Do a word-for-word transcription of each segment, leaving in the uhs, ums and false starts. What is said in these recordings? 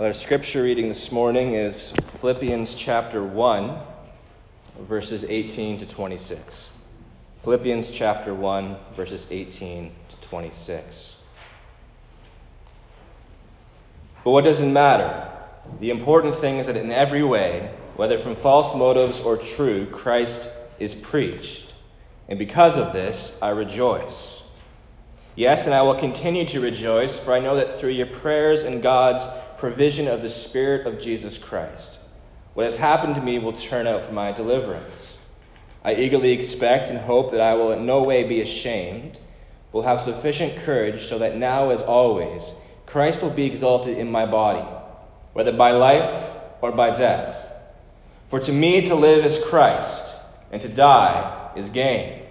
Our scripture reading this morning is Philippians chapter one, verses eighteen to twenty-six. Philippians chapter one, verses eighteen to twenty-six. But what doesn't matter? The important thing is that in every way, whether from false motives or true, Christ is preached. And because of this, I rejoice. Yes, and I will continue to rejoice, for I know that through your prayers and God's provision of the Spirit of Jesus Christ, what has happened to me will turn out for my deliverance. I eagerly expect and hope that I will in no way be ashamed, will have sufficient courage so that now, as always, Christ will be exalted in my body, whether by life or by death. For to me to live is Christ, and to die is gain.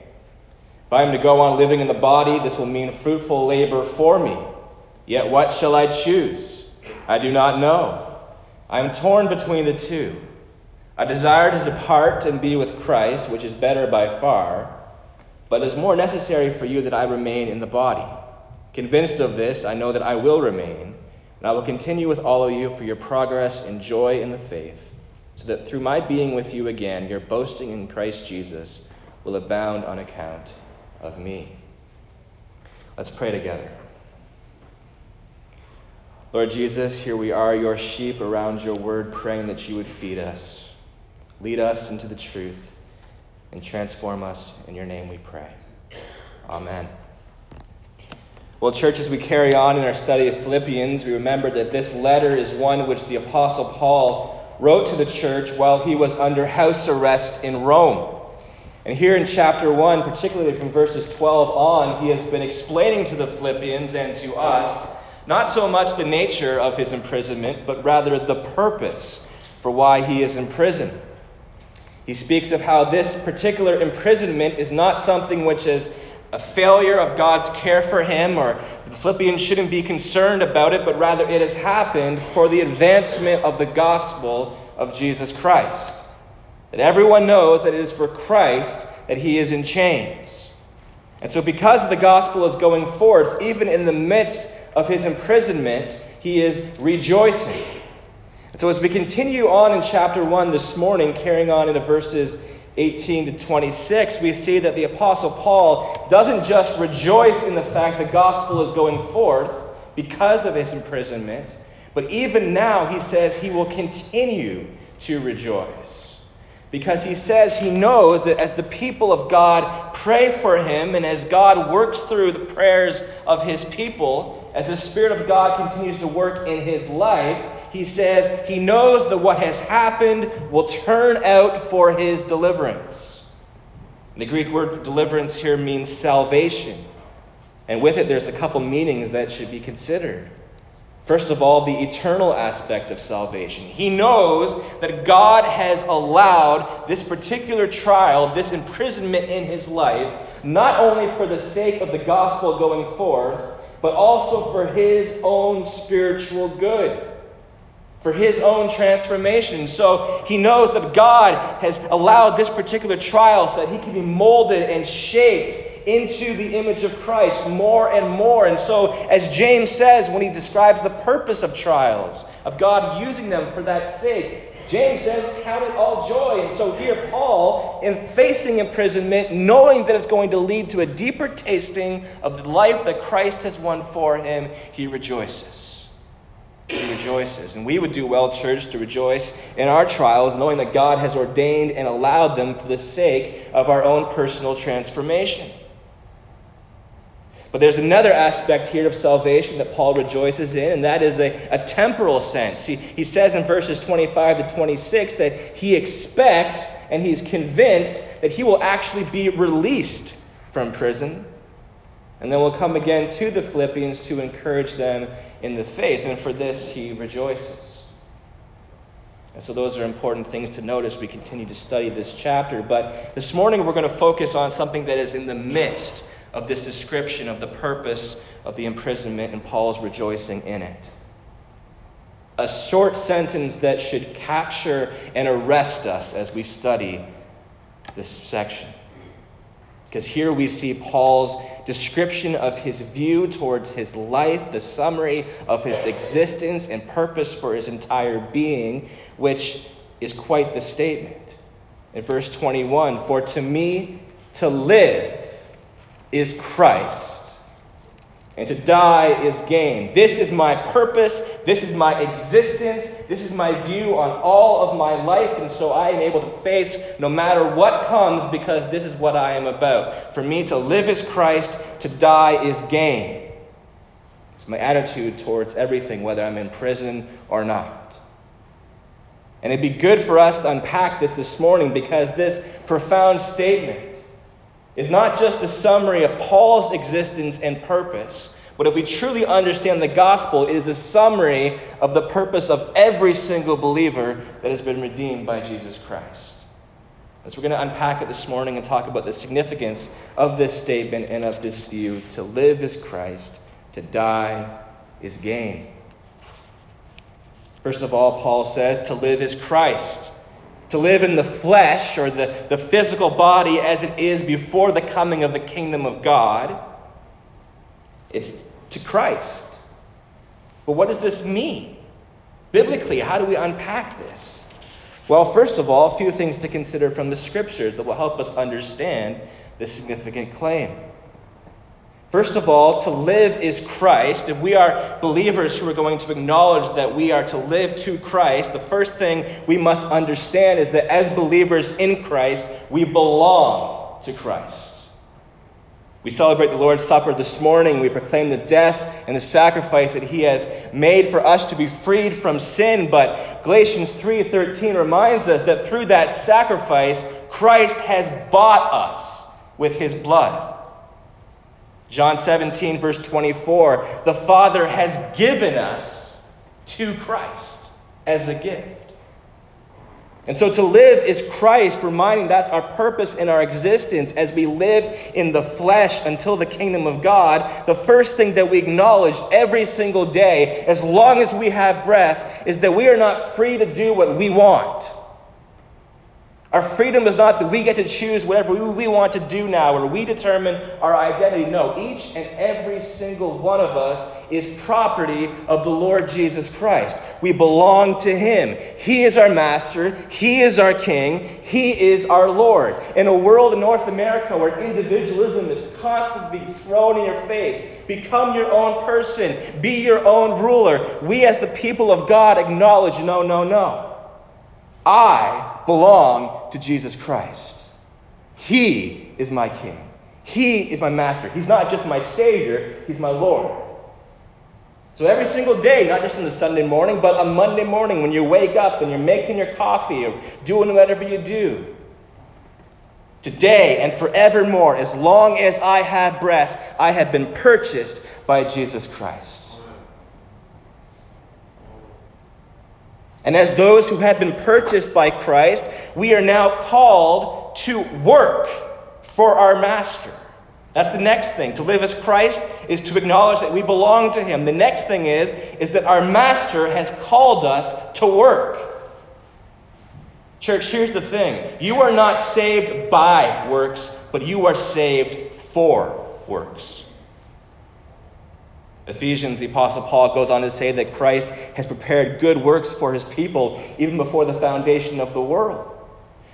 If I am to go on living in the body, this will mean fruitful labor for me. Yet what shall I choose? I do not know. I am torn between the two. I desire to depart and be with Christ, which is better by far, but it is more necessary for you that I remain in the body. Convinced of this, I know that I will remain, and I will continue with all of you for your progress and joy in the faith, so that through my being with you again, your boasting in Christ Jesus will abound on account of me. Let's pray together. Lord Jesus, here we are, your sheep, around your word, praying that you would feed us, lead us into the truth, and transform us. In your name we pray. Amen. Well, church, as we carry on in our study of Philippians, we remember that this letter is one which the Apostle Paul wrote to the church while he was under house arrest in Rome. And here in chapter one, particularly from verses twelve on, he has been explaining to the Philippians and to us not so much the nature of his imprisonment, but rather the purpose for why he is in prison. He speaks of how this particular imprisonment is not something which is a failure of God's care for him, or the Philippians shouldn't be concerned about it, but rather it has happened for the advancement of the gospel of Jesus Christ. That everyone knows that it is for Christ that he is in chains. And so because the gospel is going forth, even in the midst of his imprisonment, he is rejoicing. And so as we continue on in chapter one this morning, carrying on into verses eighteen to twenty-six, we see that the Apostle Paul doesn't just rejoice in the fact the gospel is going forth because of his imprisonment, but even now he says he will continue to rejoice, because he says he knows that as the people of God pray for him, and as God works through the prayers of his people, as the Spirit of God continues to work in his life, he says he knows that what has happened will turn out for his deliverance. The Greek word deliverance here means salvation. And with it, there's a couple meanings that should be considered. First of all, the eternal aspect of salvation. He knows that God has allowed this particular trial, this imprisonment in his life, not only for the sake of the gospel going forth, but also for his own spiritual good, for his own transformation. So he knows that God has allowed this particular trial so that he can be molded and shaped into the image of Christ more and more. And so, as James says when he describes the purpose of trials, of God using them for that sake, James says, count it all joy. And so here Paul, in facing imprisonment, knowing that it's going to lead to a deeper tasting of the life that Christ has won for him, he rejoices. He rejoices. And we would do well, church, to rejoice in our trials, knowing that God has ordained and allowed them for the sake of our own personal transformation. But there's another aspect here of salvation that Paul rejoices in, and that is a, a temporal sense. He, he says in verses twenty-five to twenty-six that he expects and he's convinced that he will actually be released from prison, and then will come again to the Philippians to encourage them in the faith, and for this he rejoices. And so those are important things to note as we continue to study this chapter. But this morning we're going to focus on something that is in the midst of this description of the purpose of the imprisonment and Paul's rejoicing in it. A short sentence that should capture and arrest us as we study this section. Because here we see Paul's description of his view towards his life, the summary of his existence and purpose for his entire being, which is quite the statement. In verse twenty-one, "For to me to live is Christ, and to die is gain. This is my purpose, this is my existence, this is my view on all of my life, and so I am able to face no matter what comes, because this is what I am about. For me to live is Christ, to die is gain. It's my attitude towards everything, whether I'm in prison or not." And it'd be good for us to unpack this this morning, because this profound statement is not just a summary of Paul's existence and purpose, but if we truly understand the gospel, it is a summary of the purpose of every single believer that has been redeemed by Jesus Christ. And so we're going to unpack it this morning and talk about the significance of this statement and of this view. To live is Christ, to die is gain. First of all, Paul says to live is Christ. To live in the flesh, or the, the physical body as it is before the coming of the kingdom of God, it's to Christ. But what does this mean? Biblically, how do we unpack this? Well, first of all, a few things to consider from the scriptures that will help us understand this significant claim. First of all, to live is Christ. If we are believers who are going to acknowledge that we are to live to Christ, the first thing we must understand is that as believers in Christ, we belong to Christ. We celebrate the Lord's Supper this morning. We proclaim the death and the sacrifice that he has made for us to be freed from sin. But Galatians three thirteen reminds us that through that sacrifice, Christ has bought us with his blood. John seventeen, verse twenty-four, the Father has given us to Christ as a gift. And so to live is Christ, reminding that's our purpose and our existence as we live in the flesh until the kingdom of God. The first thing that we acknowledge every single day, as long as we have breath, is that we are not free to do what we want. Our freedom is not that we get to choose whatever we want to do now, or we determine our identity. No, each and every single one of us is property of the Lord Jesus Christ. We belong to him. He is our master. He is our king. He is our Lord. In a world in North America where individualism is constantly being thrown in your face, become your own person, be your own ruler, we as the people of God acknowledge, no, no, no. I belong to Jesus Christ. He is my king. He is my master. He's not just my savior, he's my Lord. So every single day, not just on the Sunday morning, but on Monday morning when you wake up and you're making your coffee or doing whatever you do, today and forevermore, as long as I have breath, I have been purchased by Jesus Christ. And as those who have been purchased by Christ, we are now called to work for our master. That's the next thing. To live as Christ is to acknowledge that we belong to him. The next thing is, is that our master has called us to work. Church, here's the thing. You are not saved by works, but you are saved for works. Ephesians, the Apostle Paul goes on to say that Christ has prepared good works for his people even before the foundation of the world.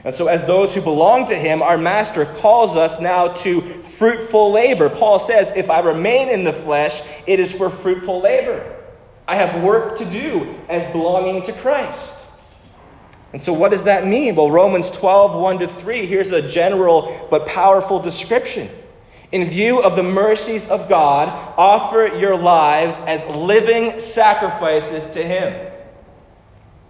And so as those who belong to him, our master calls us now to fruitful labor. Paul says, if I remain in the flesh, it is for fruitful labor. I have work to do as belonging to Christ. And so what does that mean? Well, Romans twelve, one to three, here's a general but powerful description. In view of the mercies of God, offer your lives as living sacrifices to him.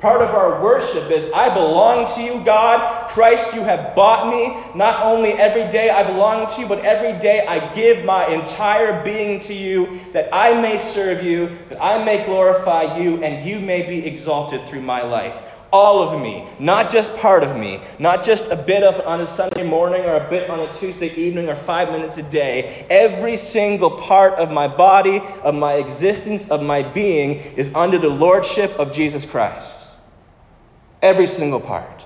Part of our worship is, I belong to you, God. Christ, you have bought me. Not only every day I belong to you, but every day I give my entire being to you, that I may serve you, that I may glorify you, and you may be exalted through my life. All of me, not just part of me, not just a bit of on a Sunday morning or a bit on a Tuesday evening or five minutes a day. Every single part of my body, of my existence, of my being is under the lordship of Jesus Christ. Every single part.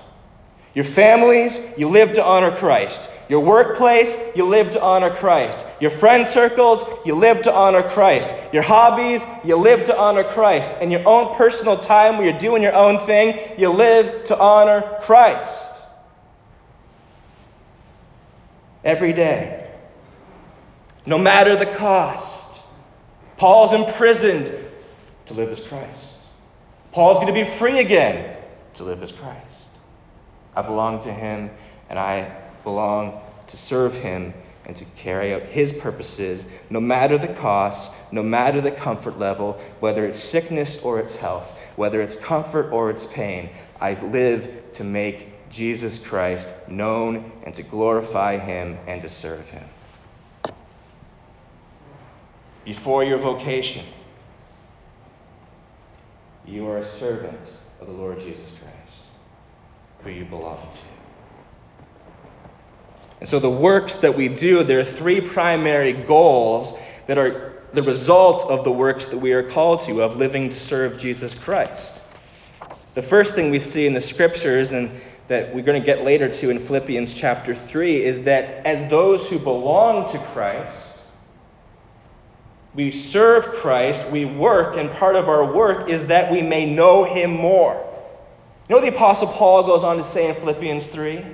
Your families, you live to honor Christ. Your workplace, you live to honor Christ. Your friend circles, you live to honor Christ. Your hobbies, you live to honor Christ. And your own personal time where you're doing your own thing, you live to honor Christ. Every day. No matter the cost. Paul's imprisoned to live as Christ. Paul's going to be free again to live as Christ. I belong to him and I belong to serve him and to carry out his purposes, no matter the cost, no matter the comfort level, whether it's sickness or it's health, whether it's comfort or it's pain. I live to make Jesus Christ known and to glorify him and to serve him. Before your vocation, you are a servant of the Lord Jesus Christ, who you belong to. And so the works that we do, there are three primary goals that are the result of the works that we are called to, of living to serve Jesus Christ. The first thing we see in the scriptures, and that we're going to get later to in Philippians chapter three, is that as those who belong to Christ, we serve Christ, we work, and part of our work is that we may know him more. You know what the Apostle Paul goes on to say in Philippians three?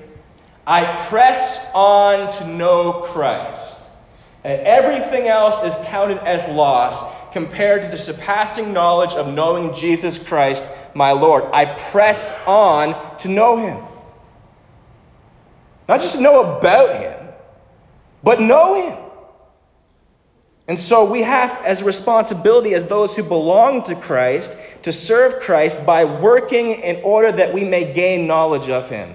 I press on to know Christ, and everything else is counted as loss compared to the surpassing knowledge of knowing Jesus Christ, my Lord. I press on to know him. Not just to know about him, but know him. And so we have as a responsibility as those who belong to Christ to serve Christ by working in order that we may gain knowledge of him.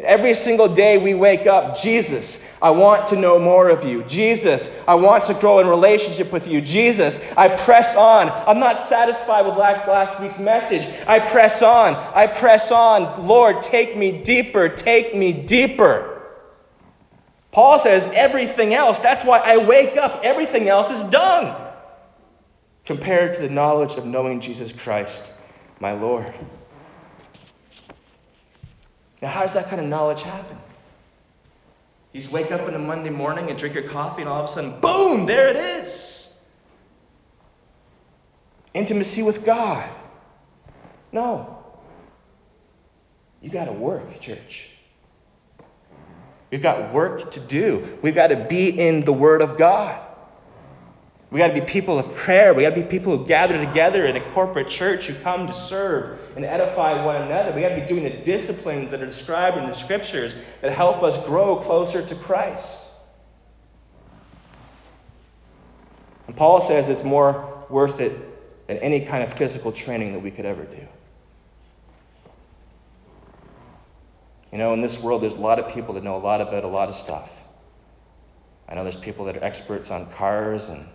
Every single day we wake up, Jesus, I want to know more of you. Jesus, I want to grow in relationship with you. Jesus, I press on. I'm not satisfied with last week's message. I press on. I press on. Lord, take me deeper. Take me deeper. Paul says everything else, that's why I wake up, everything else is dung compared to the knowledge of knowing Jesus Christ, my Lord. Now, how does that kind of knowledge happen? You just wake up on a Monday morning and drink your coffee and all of a sudden, boom, there it is. Intimacy with God. No. You got to work, church. We've got work to do. We've got to be in the Word of God. We've got to be people of prayer. We've got to be people who gather together in a corporate church who come to serve and edify one another. We've got to be doing the disciplines that are described in the Scriptures that help us grow closer to Christ. And Paul says it's more worth it than any kind of physical training that we could ever do. You know, in this world, there's a lot of people that know a lot about a lot of stuff. I know there's people that are experts on cars and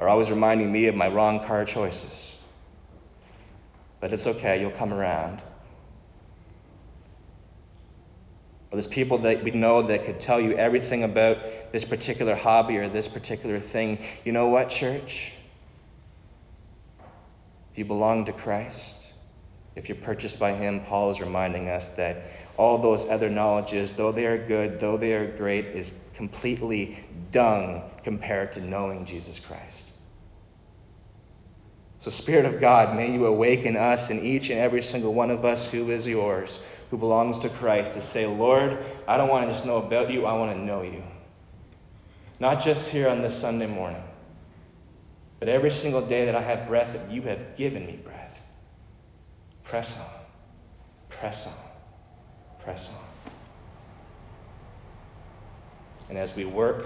are always reminding me of my wrong car choices. But it's okay, you'll come around. Or there's people that we know that could tell you everything about this particular hobby or this particular thing. You know what, church? If you belong to Christ, if you're purchased by him, Paul is reminding us that all those other knowledges, though they are good, though they are great, is completely dung compared to knowing Jesus Christ. So, Spirit of God, may you awaken us and each and every single one of us who is yours, who belongs to Christ, to say, Lord, I don't want to just know about you, I want to know you. Not just here on this Sunday morning, but every single day that I have breath, that you have given me breath. Press on, press on, press on. And as we work,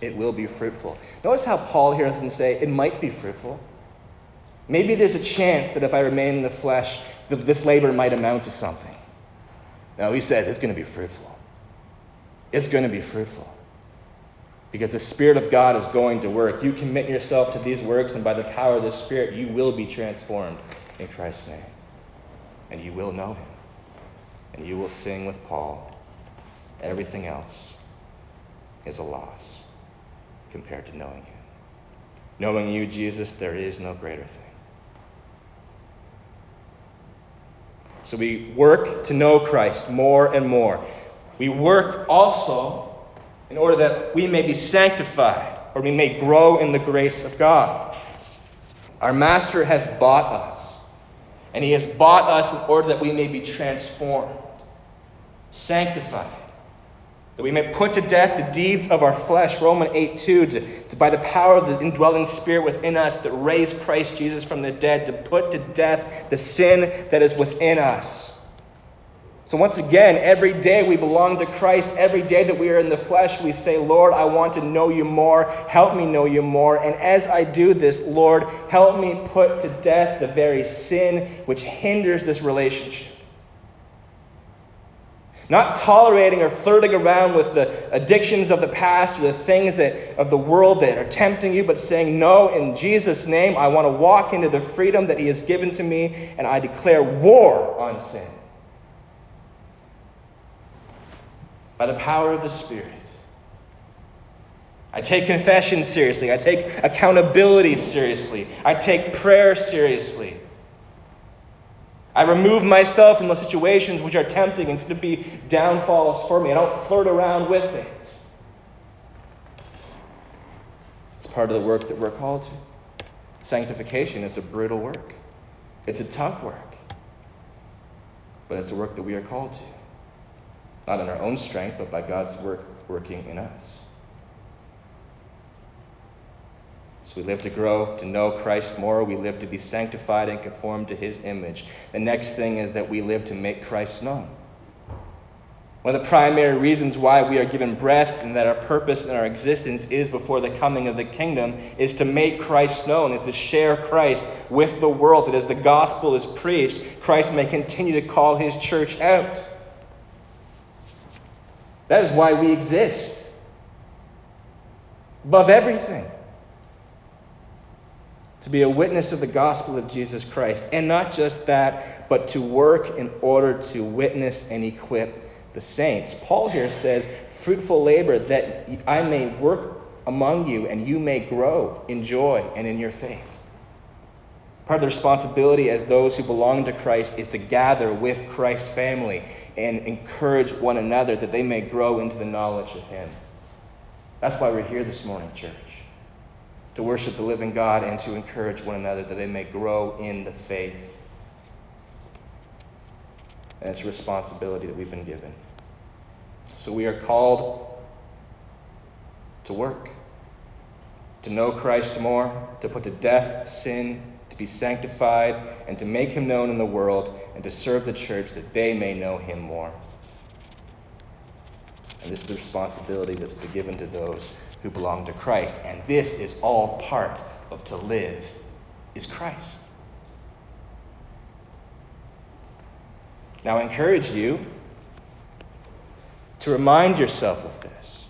it will be fruitful. Notice how Paul here doesn't say it might be fruitful. Maybe there's a chance that if I remain in the flesh, that this labor might amount to something. No, he says it's going to be fruitful. It's going to be fruitful. Because the Spirit of God is going to work. You commit yourself to these works, and by the power of the Spirit, you will be transformed. In Christ's name. And you will know him. And you will sing with Paul. Everything else is a loss compared to knowing him. Knowing you, Jesus, there is no greater thing. So we work to know Christ more and more. We work also in order that we may be sanctified, or we may grow in the grace of God. Our Master has bought us, and he has bought us in order that we may be transformed, sanctified, that we may put to death the deeds of our flesh, Romans eight two, to, to, by the power of the indwelling Spirit within us that raised Christ Jesus from the dead, to put to death the sin that is within us. So once again, every day we belong to Christ, every day that we are in the flesh, we say, Lord, I want to know you more, help me know you more. And as I do this, Lord, help me put to death the very sin which hinders this relationship. Not tolerating or flirting around with the addictions of the past or the things that of the world that are tempting you, but saying, no, in Jesus' name, I want to walk into the freedom that he has given to me, and I declare war on sin. By the power of the Spirit. I take confession seriously. I take accountability seriously. I take prayer seriously. I remove myself from those situations which are tempting and could be downfalls for me. I don't flirt around with it. It's part of the work that we're called to. Sanctification is a brutal work. It's a tough work. But it's a work that we are called to. Not in our own strength, but by God's work working in us. So we live to grow, to know Christ more. We live to be sanctified and conformed to his image. The next thing is that we live to make Christ known. One of the primary reasons why we are given breath and that our purpose and our existence is before the coming of the kingdom is to make Christ known, is to share Christ with the world, that as the gospel is preached, Christ may continue to call his church out. That is why we exist. Above everything. To be a witness of the gospel of Jesus Christ. And not just that, but to work in order to witness and equip the saints. Paul here says, fruitful labor that I may work among you and you may grow in joy and in your faith. Part of the responsibility as those who belong to Christ is to gather with Christ's family and encourage one another that they may grow into the knowledge of him. That's why we're here this morning, church, to worship the living God and to encourage one another that they may grow in the faith. And it's a responsibility that we've been given. So we are called to work, to know Christ more, to put to death sin, to be sanctified, and to make him known in the world, and to serve the church that they may know him more. And this is the responsibility that's been given to those who belong to Christ. And this is all part of to live is Christ. Now I encourage you to remind yourself of this.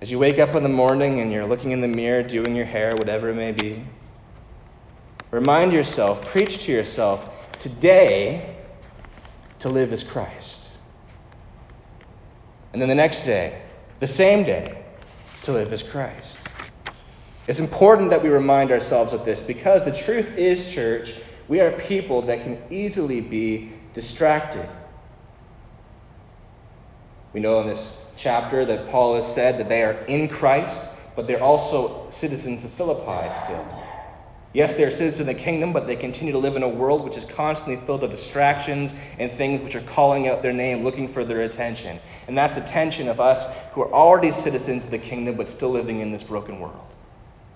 As you wake up in the morning and you're looking in the mirror, doing your hair, whatever it may be, remind yourself, preach to yourself, today to live as Christ. And then the next day, the same day, to live as Christ. It's important that we remind ourselves of this because the truth is, church, we are people that can easily be distracted. We know in this chapter that Paul has said that they are in Christ, but they're also citizens of Philippi still. Yes, they are citizens of the kingdom, but they continue to live in a world which is constantly filled with distractions and things which are calling out their name, looking for their attention. And that's the tension of us who are already citizens of the kingdom, but still living in this broken world.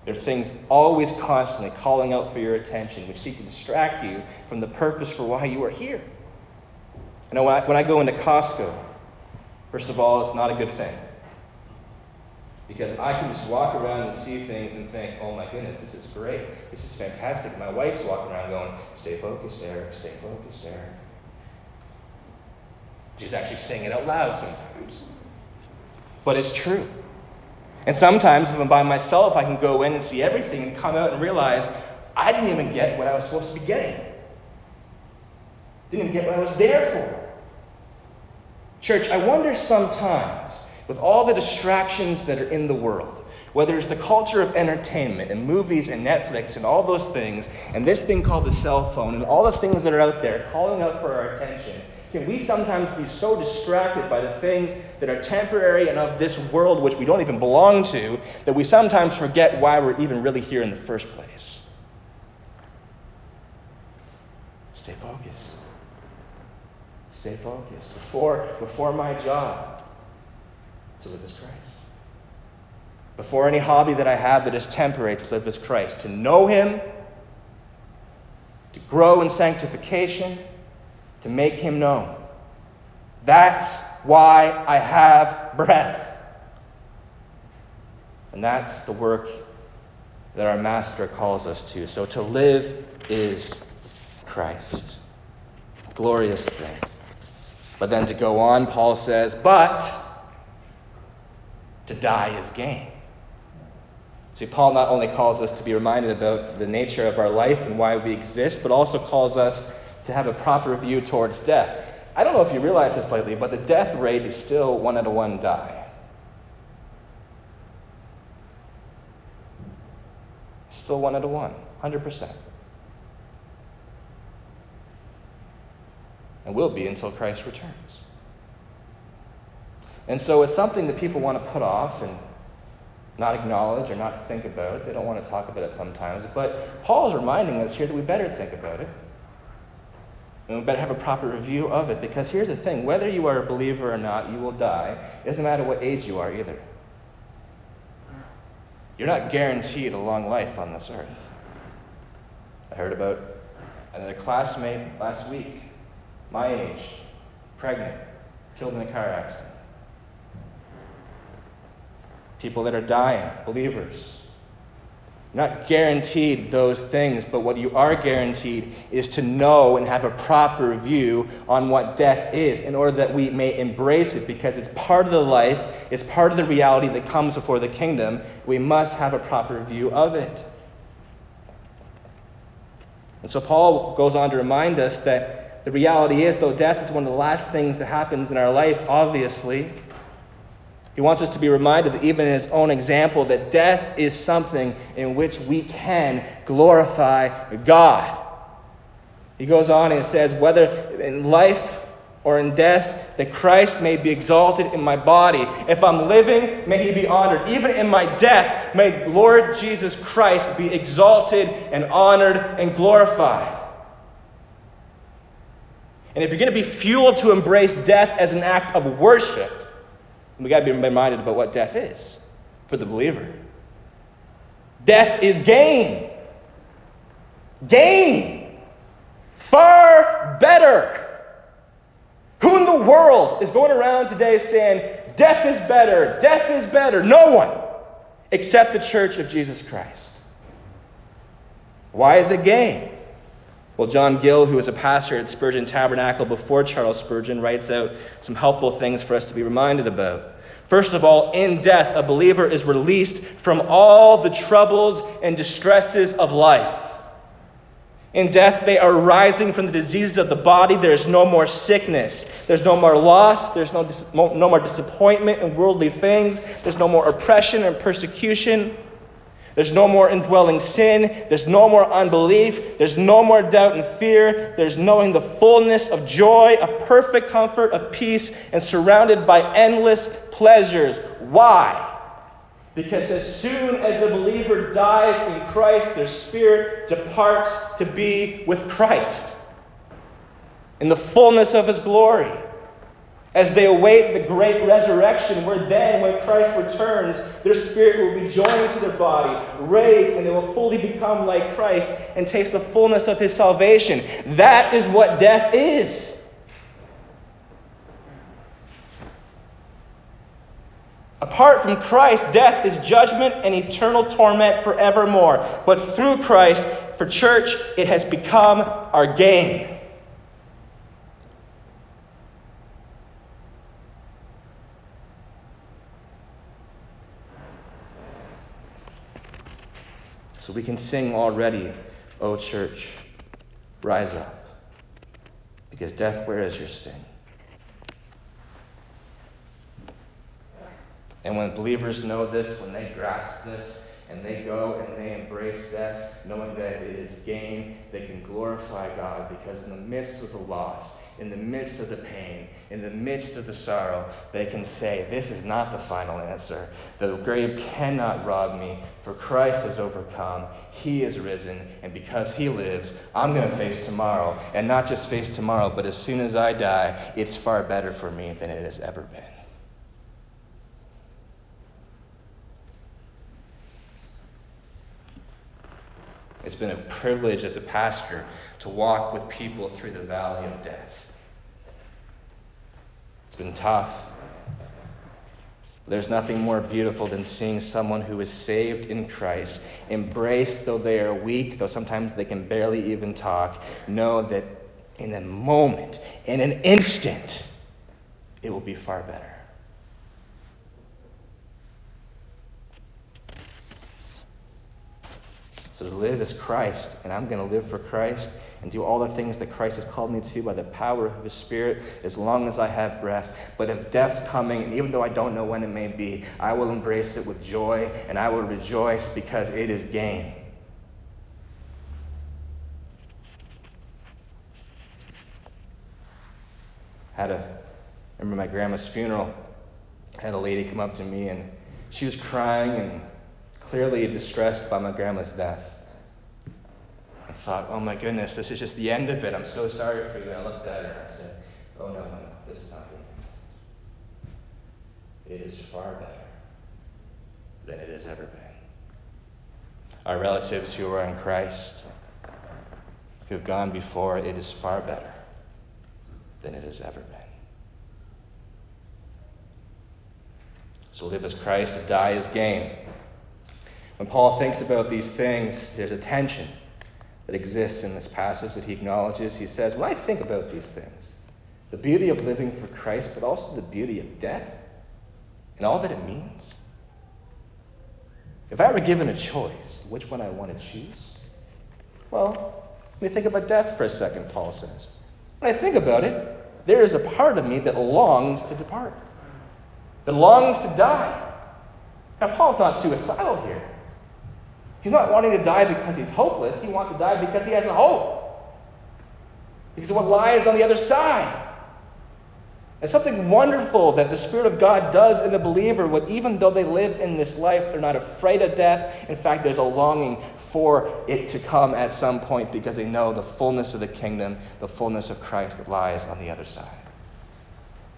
There are things always constantly calling out for your attention, which seek to distract you from the purpose for why you are here. And when I, when I go into Costco, first of all, it's not a good thing. Because I can just walk around and see things and think, oh my goodness, this is great. This is fantastic. My wife's walking around going, stay focused, Eric, stay focused, Eric. She's actually saying it out loud sometimes. But it's true. And sometimes, even by myself, I can go in and see everything and come out and realize I didn't even get what I was supposed to be getting. Didn't even get what I was there for. Church, I wonder sometimes, with all the distractions that are in the world, whether it's the culture of entertainment and movies and Netflix and all those things, and this thing called the cell phone and all the things that are out there calling out for our attention, Can we sometimes be so distracted by the things that are temporary and of this world, which we don't even belong to, that we sometimes forget why we're even really here in the first place? Stay focused. Stay focused. Before, before my job, to live as Christ. Before any hobby that I have that is temporary, to live as Christ. To know him, to grow in sanctification, to make him known. That's why I have breath. And that's the work that our Master calls us to. So to live is Christ. Glorious thing. But then to go on, Paul says, but to die is gain. See, Paul not only calls us to be reminded about the nature of our life and why we exist, but also calls us to have a proper view towards death. I don't know if you realize this lately, but the death rate is still one out of one die. Still one out of one, one hundred percent. And will be until Christ returns. And so it's something that people want to put off and not acknowledge or not think about. They don't want to talk about it sometimes. But Paul is reminding us here that we better think about it. And we better have a proper review of it. Because here's the thing. Whether you are a believer or not, you will die. It doesn't matter what age you are either. You're not guaranteed a long life on this earth. I heard about another classmate last week, my age, pregnant, killed in a car accident. People that are dying, believers. You're not guaranteed those things, but what you are guaranteed is to know and have a proper view on what death is in order that we may embrace it, because it's part of the life, it's part of the reality that comes before the kingdom. We must have a proper view of it. And so Paul goes on to remind us that the reality is, though death is one of the last things that happens in our life, obviously, he wants us to be reminded that even in his own example, that death is something in which we can glorify God. He goes on and says, whether in life or in death, that Christ may be exalted in my body. If I'm living, may he be honored. Even in my death, may Lord Jesus Christ be exalted and honored and glorified. And if you're going to be fueled to embrace death as an act of worship, we got to be reminded about what death is for the believer. Death is gain. Gain. Far better. Who in the world is going around today saying, death is better, death is better? No one. Except the church of Jesus Christ. Why is it gain? Well, John Gill, who was a pastor at Spurgeon Tabernacle before Charles Spurgeon, writes out some helpful things for us to be reminded about. First of all, in death, a believer is released from all the troubles and distresses of life. In death, they are rising from the diseases of the body. There is no more sickness. There's no more loss. There's no, dis- no more disappointment in worldly things. There's no more oppression and persecution. There's no more indwelling sin. There's no more unbelief. There's no more doubt and fear. There's knowing the fullness of joy, a perfect comfort of peace, and surrounded by endless pleasures. Why? Because as soon as a believer dies in Christ, their spirit departs to be with Christ in the fullness of his glory. As they await the great resurrection, where then, when Christ returns, their spirit will be joined to their body, raised, and they will fully become like Christ and taste the fullness of his salvation. That is what death is. Apart from Christ, death is judgment and eternal torment forevermore. But through Christ, for church, it has become our gain. So we can sing already, O church, rise up, because death, where is your sting? And when believers know this, when they grasp this, And they go and they embrace that, knowing that it is gain. They can glorify God because in the midst of the loss, in the midst of the pain, in the midst of the sorrow, they can say, this is not the final answer. The grave cannot rob me, for Christ has overcome. He is risen, and because he lives, I'm going to face tomorrow. And not just face tomorrow, but as soon as I die, it's far better for me than it has ever been. It's been a privilege as a pastor to walk with people through the valley of death. It's been tough. There's nothing more beautiful than seeing someone who is saved in Christ, embraced though they are weak, though sometimes they can barely even talk, know that in a moment, in an instant, it will be far better. So to live is Christ, and I'm going to live for Christ and do all the things that Christ has called me to by the power of his Spirit as long as I have breath. But if death's coming, and even though I don't know when it may be, I will embrace it with joy, and I will rejoice because it is gain. I had a, I remember my grandma's funeral. I had a lady come up to me, and she was crying and clearly distressed by my grandma's death. I thought, oh my goodness, this is just the end of it. I'm so sorry for you. And I looked at her and I said, oh no, no, no, this is not the end. It is far better than it has ever been. Our relatives who are in Christ, who have gone before, it is far better than it has ever been. So live as Christ, to die is gain. When Paul thinks about these things, there's a tension that exists in this passage that he acknowledges. He says, when I think about these things, the beauty of living for Christ, but also the beauty of death and all that it means. If I were given a choice, which one I want to choose? Well, let me think about death for a second, Paul says. When I think about it, there is a part of me that longs to depart, that longs to die. Now, Paul's not suicidal here. He's not wanting to die because he's hopeless. He wants to die because he has a hope, because of what lies on the other side. There's something wonderful that the Spirit of God does in the believer, when even though they live in this life, they're not afraid of death. In fact, there's a longing for it to come at some point because they know the fullness of the kingdom, the fullness of Christ that lies on the other side.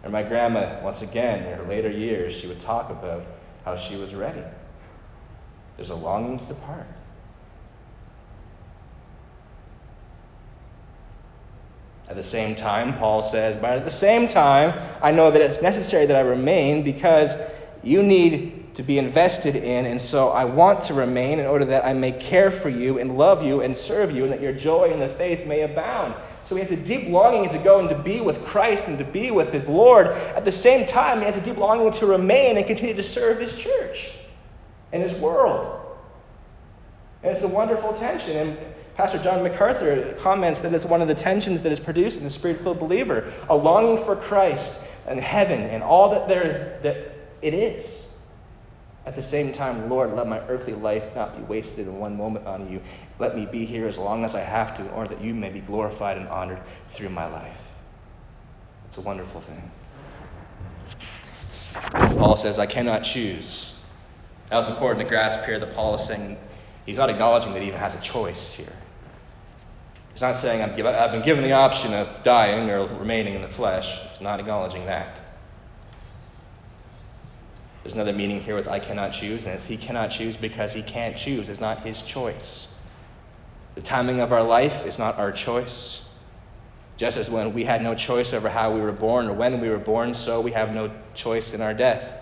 And my grandma, once again, in her later years, she would talk about how she was ready. There's a longing to depart. At the same time, Paul says, but at the same time, I know that it's necessary that I remain because you need to be invested in, and so I want to remain in order that I may care for you and love you and serve you, and that your joy in the faith may abound. So he has a deep longing to go and to be with Christ and to be with his Lord. At the same time, he has a deep longing to remain and continue to serve his church and his world. And it's a wonderful tension. And Pastor John MacArthur comments that it's one of the tensions that is produced in the Spirit-filled believer, a longing for Christ and heaven and all that there is, that it is. At the same time, Lord, let my earthly life not be wasted in one moment on you. Let me be here as long as I have to, or that you may be glorified and honored through my life. It's a wonderful thing. Paul says, I cannot choose. Now, it's important to grasp here that Paul is saying, he's not acknowledging that he even has a choice here. He's not saying, I've been given the option of dying or remaining in the flesh. He's not acknowledging that. There's another meaning here with I cannot choose, and it's he cannot choose because he can't choose. It's not his choice. The timing of our life is not our choice. Just as when we had no choice over how we were born or when we were born, so we have no choice in our death.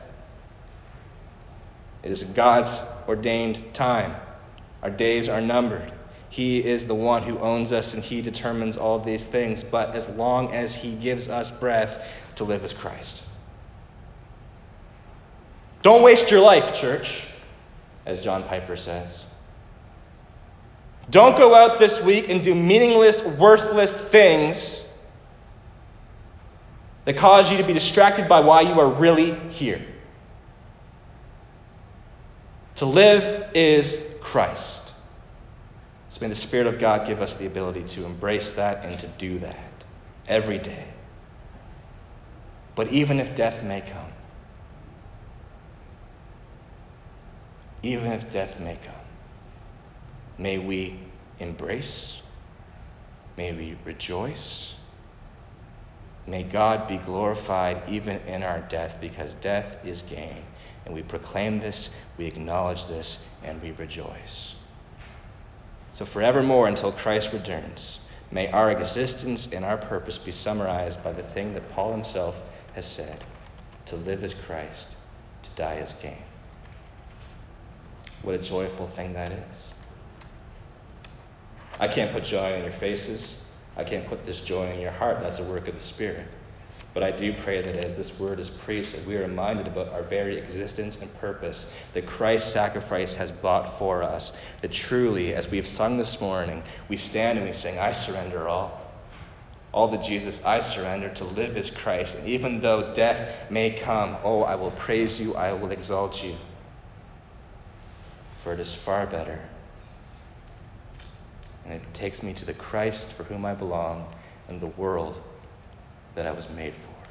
It is God's ordained time. Our days are numbered. He is the one who owns us, and he determines all these things. But as long as he gives us breath, to live as Christ. Don't waste your life, church, as John Piper says. Don't go out this week and do meaningless, worthless things that cause you to be distracted by why you are really here. To live is Christ. So may the Spirit of God give us the ability to embrace that and to do that every day. But even if death may come, even if death may come, may we embrace, may we rejoice, may God be glorified even in our death, because death is gain. And we proclaim this, we acknowledge this, and we rejoice. So forevermore, until Christ returns, may our existence and our purpose be summarized by the thing that Paul himself has said: to live is Christ, to die is gain. What a joyful thing that is. I can't put joy in your faces. I can't put this joy in your heart. That's a work of the Spirit. But I do pray that as this word is preached, that we are reminded about our very existence and purpose, that Christ's sacrifice has bought for us, that truly, as we have sung this morning, we stand and we sing, I surrender all. All to Jesus, I surrender. To live is Christ. And even though death may come, oh, I will praise you, I will exalt you. For it is far better. And it takes me to the Christ for whom I belong and the world that I was made for.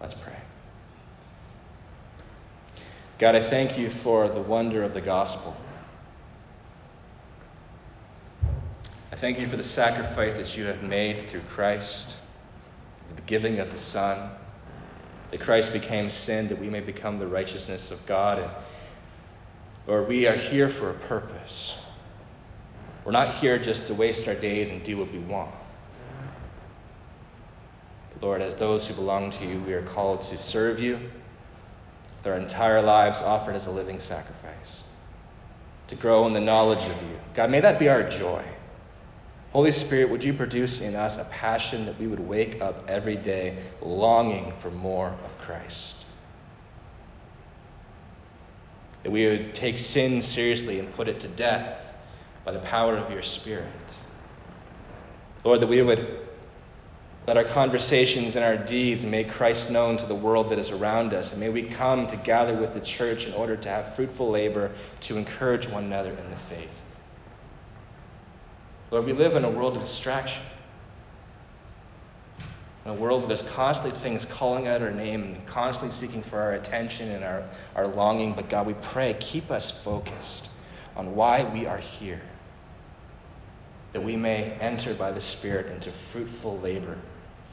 Let's pray. God, I thank you for the wonder of the gospel. I thank you for the sacrifice that you have made through Christ, the giving of the Son, that Christ became sin that we may become the righteousness of God. And Lord, we are here for a purpose. We're not here just to waste our days and do what we want. Lord, as those who belong to you, we are called to serve you, with our entire lives offered as a living sacrifice, to grow in the knowledge of you. God, may that be our joy. Holy Spirit, would you produce in us a passion that we would wake up every day longing for more of Christ? That we would take sin seriously and put it to death by the power of your Spirit. Lord, that we would let our conversations and our deeds make Christ known to the world that is around us. And may we come to gather with the church in order to have fruitful labor to encourage one another in the faith. Lord, we live in a world of distraction, in a world where there's constantly things calling out our name and constantly seeking for our attention and our, our longing. But God, we pray, keep us focused on why we are here, that we may enter by the Spirit into fruitful labor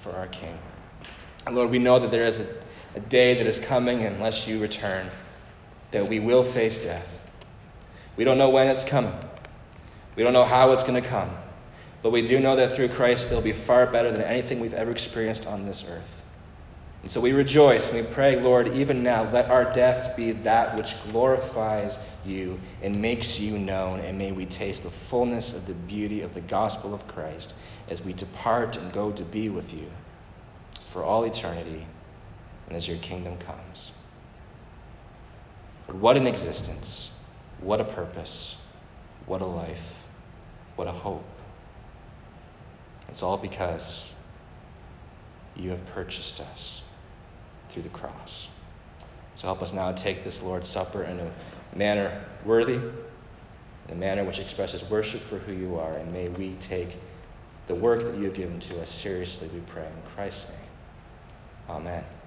for our King. And Lord, we know that there is a, a day that is coming unless you return, that we will face death. We don't know when it's coming. We don't know how it's going to come. But we do know that through Christ it'll be far better than anything we've ever experienced on this earth. And so we rejoice and we pray, Lord, even now, let our deaths be that which glorifies you and makes you known. And may we taste the fullness of the beauty of the gospel of Christ as we depart and go to be with you for all eternity and as your kingdom comes. But what an existence, what a purpose, what a life, what a hope. It's all because you have purchased us through the cross. So help us now take this Lord's Supper in a manner worthy, in a manner which expresses worship for who you are, and may we take the work that you have given to us seriously, we pray in Christ's name. Amen.